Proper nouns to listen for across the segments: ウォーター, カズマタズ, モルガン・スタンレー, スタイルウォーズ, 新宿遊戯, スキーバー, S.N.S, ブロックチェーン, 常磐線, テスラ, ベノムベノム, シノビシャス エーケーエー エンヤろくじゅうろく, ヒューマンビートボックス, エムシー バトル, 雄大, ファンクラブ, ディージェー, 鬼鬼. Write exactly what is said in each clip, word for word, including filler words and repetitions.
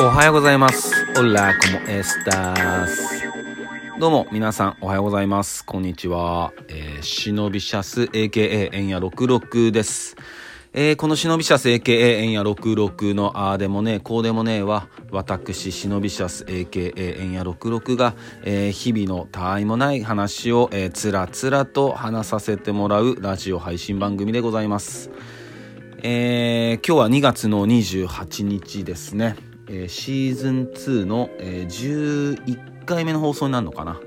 おはようございます。オラコモエスタス。どうも皆さんおはようございます。こんにちは。えー、シノビシャス エーケーエー エンヤろくじゅうろくです。えー、このシノビシャス エーケーエー エンヤろくじゅうろくのあーでもねえこうでもねえは私シノビシャス エーケーエー エンヤろくじゅうろくが、えー、日々のたわいもない話を、えー、つらつらと話させてもらうラジオ配信番組でございます。えー、今日はにがつのにじゅうはちにちですね、えー、シーズンツーの、えー、じゅういっかいめの放送になるのかな。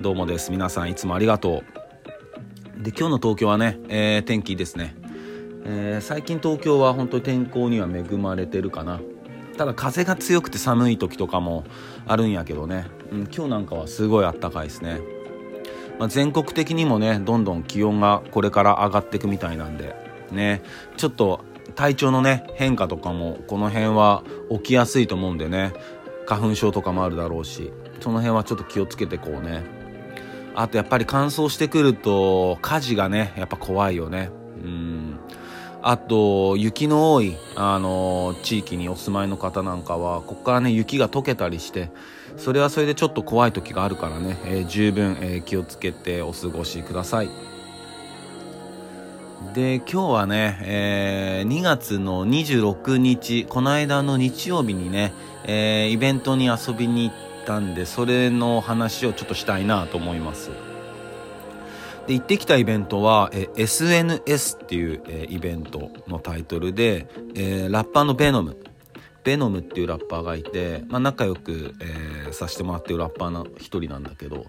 どうもです。皆さんいつもありがとう。で今日の東京はね、えー、天気いいですね、えー、最近東京は本当に天候には恵まれてるかな。ただ風が強くて寒い時とかもあるんやけどね、うん、今日なんかはすごい暖かいですね、まあ、全国的にもねどんどん気温がこれから上がっていくみたいなんでね、ちょっと体調のね変化とかもこの辺は起きやすいと思うんでね、花粉症とかもあるだろうし、その辺はちょっと気をつけてこうね。あとやっぱり乾燥してくると火事がねやっぱ怖いよね。うん、あと雪の多いあの地域にお住まいの方なんかはここからね雪が溶けたりしてそれはそれでちょっと怖い時があるからね、えー、十分、えー、気をつけてお過ごしください。で今日はね、えー、にがつのにじゅうろくにち、この間の日曜日にね、えー、イベントに遊びに行ったんでそれの話をちょっとしたいなと思います。で行ってきたイベントは、えー、エスエヌエス っていう、えー、イベントのタイトルで、えー、ラッパーのベノムベノムっていうラッパーがいて、まあ、仲良く、えー、させてもらってるラッパーの一人なんだけど、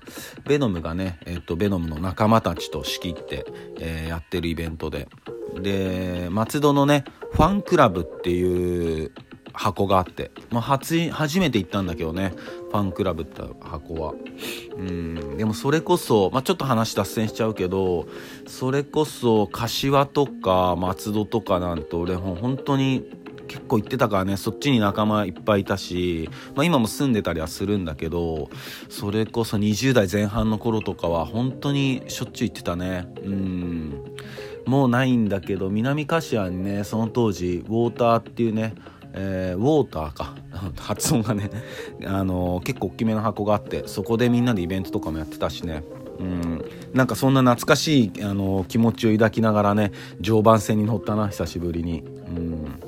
ベノムがね、えー、っとベノムの仲間たちと仕切って、えー、やってるイベントで、で松戸のねファンクラブっていう箱があって、まあ、初、初めて行ったんだけどねファンクラブって箱は。うん、でもそれこそ、まあ、ちょっと話脱線しちゃうけど、それこそ柏とか松戸とかなんて俺も本当に結構行ってたからね、そっちに仲間いっぱいいたし、まあ、今も住んでたりはするんだけど、それこそにじゅう代前半の頃とかは本当にしょっちゅう行ってたね。うん、もうないんだけど南柏にねその当時ウォーターっていうね、えー、ウォーターか発音がねあのー、結構大きめの箱があって、そこでみんなでイベントとかもやってたしね。うん、なんかそんな懐かしい、あのー、気持ちを抱きながらね常磐線に乗ったな久しぶりに。うん、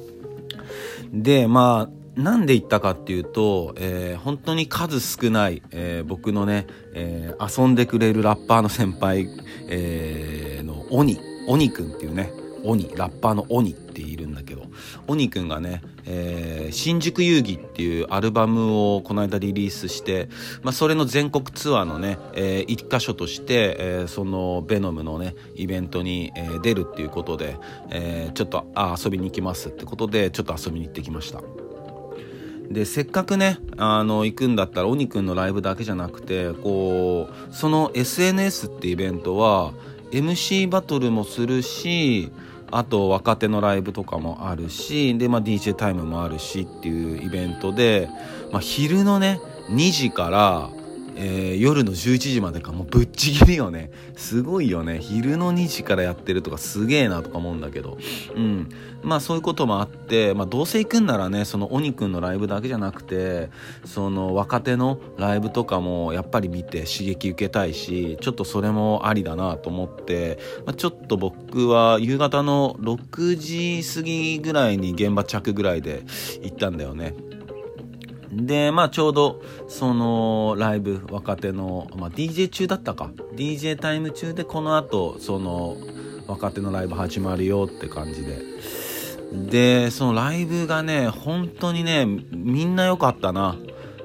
でまあなんで行ったかっていうと、えー、本当に数少ない、えー、僕のね、えー、遊んでくれるラッパーの先輩、えー、の鬼鬼くんっていうね、鬼ラッパーの鬼っているんだけど、鬼くんがね、えー、新宿遊戯っていうアルバムをこの間リリースして、まあ、それの全国ツアーのね、えー、一箇所として、えー、そのベノムのねイベントに、えー、出るっていうことで、えー、ちょっとあ遊びに行きますってことでちょっと遊びに行ってきました。でせっかくねあの行くんだったら鬼くんのライブだけじゃなくて、こうその エスエヌエス ってイベントは エムシー バトルもするし、あと若手のライブとかもあるし、で、まあ、ディージェー タイムもあるしっていうイベントで、まあ、昼のねにじから、えー、夜のじゅういちじまでか、もうぶっちぎりよね。すごいよね、昼のにじからやってるとかすげえなとか思うんだけど、うん、まあそういうこともあって、まあ、どうせ行くんならねその鬼くんのライブだけじゃなくてその若手のライブとかもやっぱり見て刺激受けたいし、ちょっとそれもありだなと思って、まあ、ちょっと僕は夕方のろくじ過ぎぐらいに現場着ぐらいで行ったんだよね。でまあちょうどそのライブ若手の、まあ、ディージェー 中だったか ディージェー タイム中でこの後その若手のライブ始まるよって感じで、でそのライブがね本当にねみんな良かったな。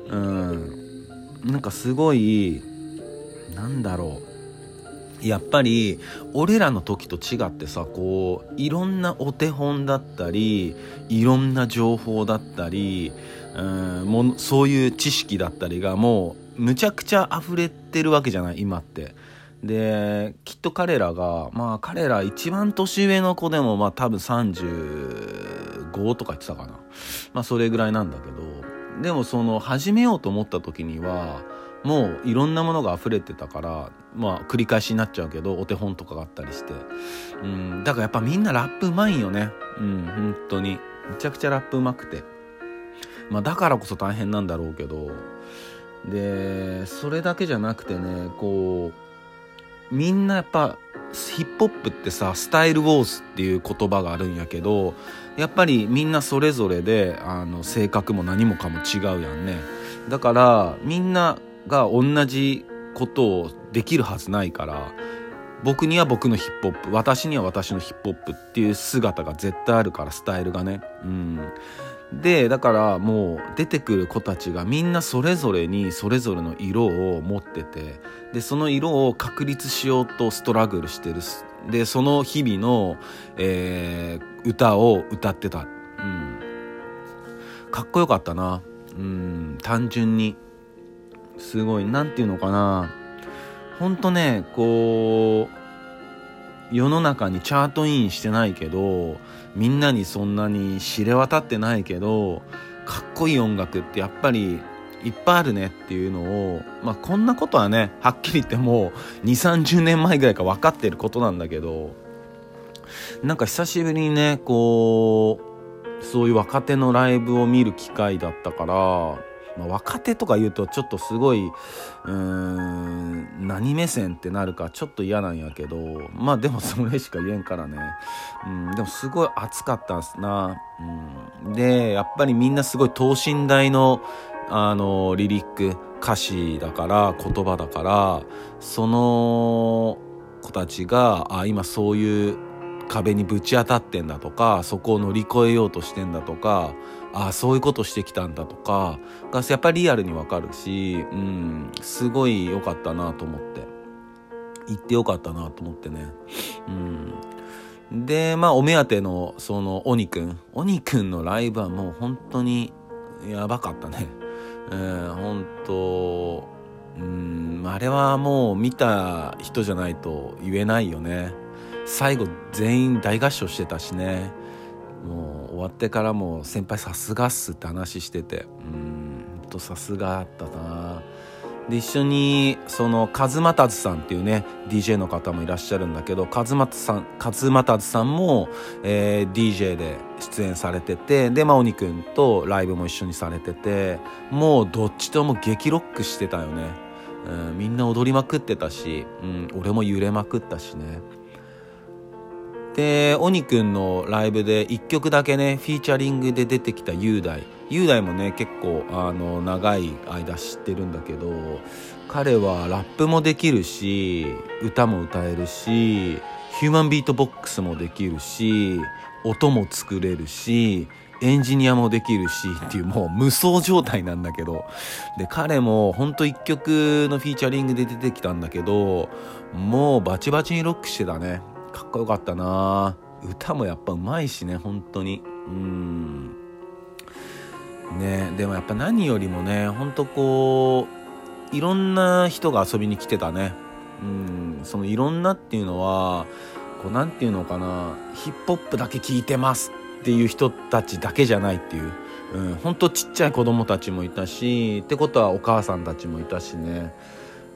うん、なんかすごいなんだろう、やっぱり俺らの時と違ってさ、こういろんなお手本だったりいろんな情報だったり、うん、もうそういう知識だったりがもうむちゃくちゃ溢れてるわけじゃない今って。できっと彼らがまあ彼ら一番年上の子でもまあ多分さんじゅうごとか言ってたかな、まあそれぐらいなんだけど、でもその始めようと思った時にはもういろんなものが溢れてたから、まあ繰り返しになっちゃうけどお手本とかがあったりして、うん、だからやっぱみんなラップうまいよね。うん、本当にめちゃくちゃラップうまくて、まあ、だからこそ大変なんだろうけど、でそれだけじゃなくてね、こうみんなやっぱヒップホップってさ、スタイルウォーズっていう言葉があるんやけど、やっぱりみんなそれぞれであの性格も何もかも違うやんね。だからみんなが同じことをできるはずないから、僕には僕のヒップホップ、私には私のヒップホップっていう姿が絶対あるから、スタイルがね、うん、でだからもう出てくる子たちがみんなそれぞれにそれぞれの色を持ってて、でその色を確立しようとストラグルしてる。でその日々の、えー、歌を歌ってた、うん、かっこよかったな、うん、単純にすごい、なんていうのかな、ほんとね、こう世の中にチャートインしてないけど、みんなにそんなに知れ渡ってないけど、かっこいい音楽ってやっぱりいっぱいあるねっていうのを、まあこんなことはね、はっきり言ってもうにじゅう、さんじゅうねんまえぐらいか分かってることなんだけど、なんか久しぶりにね、こうそういう若手のライブを見る機会だったから、まあ、若手とか言うとちょっとすごい、うーん、何目線ってなるかちょっと嫌なんやけど、まあでもそれしか言えんからね、うん、でもすごい熱かったんすな、うん、でやっぱりみんなすごい等身大の、あのリリック、歌詞だから言葉だから、その子たちがあ今そういう壁にぶち当たってんだとか、そこを乗り越えようとしてんだとか、ああそういうことしてきたんだとかがやっぱりリアルにわかるし、うん、すごい良かったなと思って、行って良かったなと思ってね、うん、でまあお目当てのその鬼くん鬼くんのライブはもう本当にやばかったね、えー、本当、うん、あれはもう見た人じゃないと言えないよね。最後全員大合唱してたしね、もう終わってからも先輩さすがっすって話してて、うんとさすがだったな。で一緒にそのカズマタズさんっていうね ディージェー の方もいらっしゃるんだけど、カズマタズさんカズマタズさんも、えー、ディージェー で出演されてて、でまあ鬼くんとライブも一緒にされてて、もうどっちとも激ロックしてたよね、うん、みんな踊りまくってたし、うん、俺も揺れまくったしね。で鬼くんのライブでいっきょくだけねフィーチャリングで出てきた雄大雄大もね結構あの長い間知ってるんだけど、彼はラップもできるし歌も歌えるしヒューマンビートボックスもできるし音も作れるしエンジニアもできるしっていう、もう無双状態なんだけど、で彼もほんといっきょくのフィーチャリングで出てきたんだけど、もうバチバチにロックしてたね。かっこよかったな。歌もやっぱうまいしね、本当に、うーんね。でもやっぱ何よりもね、本当こういろんな人が遊びに来てたね。うん、そのいろんなっていうのはこうなんていうのかな、ヒップホップだけ聞いてますっていう人たちだけじゃないっていう、うん、本当ちっちゃい子供たちもいたし、ってことはお母さんたちもいたしね。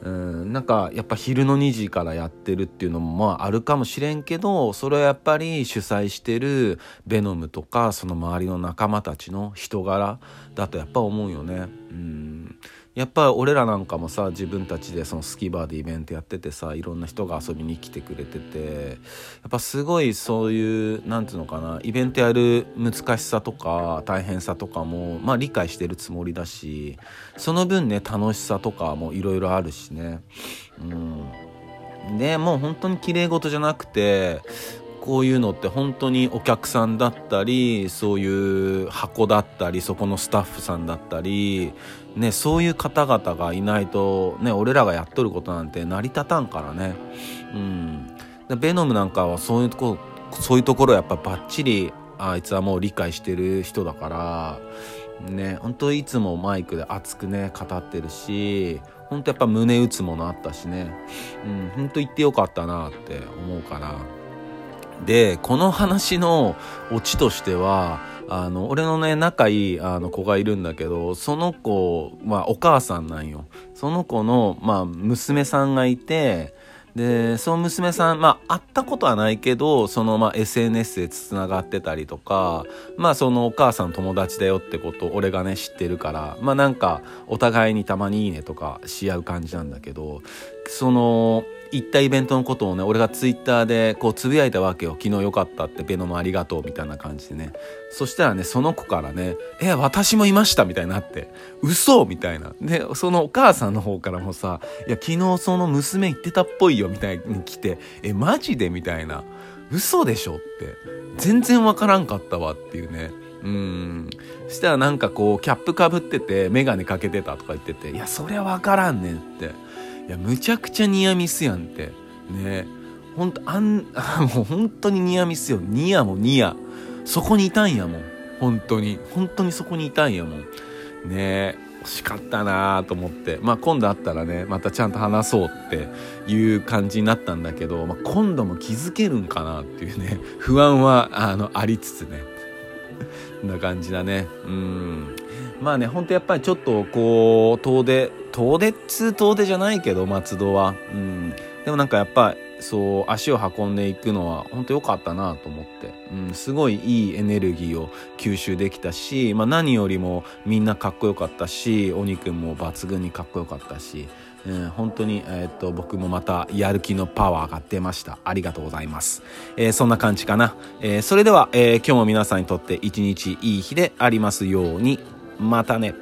うん、なんかやっぱ昼のにじからやってるっていうのもまああるかもしれんけど、それはやっぱり主催してるベノムとかその周りの仲間たちの人柄だとやっぱ思うよね。うん、やっぱ俺らなんかもさ、自分たちでそのスキーバーでイベントやっててさ、いろんな人が遊びに来てくれてて、やっぱすごいそういうなんていうのかな、イベントやる難しさとか大変さとかもまあ理解してるつもりだし、その分ね楽しさとかもいろいろあるしね。うん、でもう本当に綺麗事じゃなくて、こういうのって本当にお客さんだったり、そういう箱だったり、そこのスタッフさんだったりね、そういう方々がいないとね、俺らがやっとることなんて成り立たんからね。うん、でベノムなんかはそういうとこそういうところやっぱバッチリあいつはもう理解してる人だからね、本当いつもマイクで熱くね語ってるし、本当やっぱ胸打つものあったしね。うん、本当言ってよかったなって思うから。でこの話のオチとしては、あの俺のね仲いいあの子がいるんだけど、その子まあお母さんなんよ。その子のまあ娘さんがいて、でその娘さん、まあ、会ったことはないけどその、まあ、エスエヌエス でつながってたりとか、まあ、そのお母さん友達だよってことを俺がね知ってるから、まあ、なんかお互いにたまにいいねとかし合う感じなんだけど、その行ったイベントのことをね俺がツイッターでこうつぶやいたわけよ。昨日よかったってベノもありがとうみたいな感じでね。そしたらねその子からねえ私もいましたみたいになって嘘みたいなで、そのお母さんの方からもさいや昨日その娘行ってたっぽいよみたいに来てえマジでみたいな嘘でしょって全然わからんかったわっていうね。うん、したらなんかこうキャップかぶっててメガネかけてたとか言ってていやそりゃわからんねんっていやむちゃくちゃニアミスやんってね。ほんとあんもう本当にニアミスよ。ニアもニアそこにいたんやもん。本当に本当にそこにいたんやもんね。惜しかったなと思って、まあ今度会ったらねまたちゃんと話そうっていう感じになったんだけど、まあ、今度も気づけるんかなっていうね不安はあのありつつねこんな感じだね。うん、まあね本当やっぱりちょっとこう遠出遠出っつ遠出じゃないけど松戸は、うん、でもなんかやっぱそう足を運んでいくのは本当良かったなと思って、うん、すごいいいエネルギーを吸収できたし、まあ、何よりもみんなかっこよかったしおにくんも抜群にかっこよかったし、うん、本当に、えー、っと僕もまたやる気のパワーが出ました。ありがとうございます、えー、そんな感じかな、えー、それでは、えー、今日も皆さんにとって一日いい日でありますように。またね。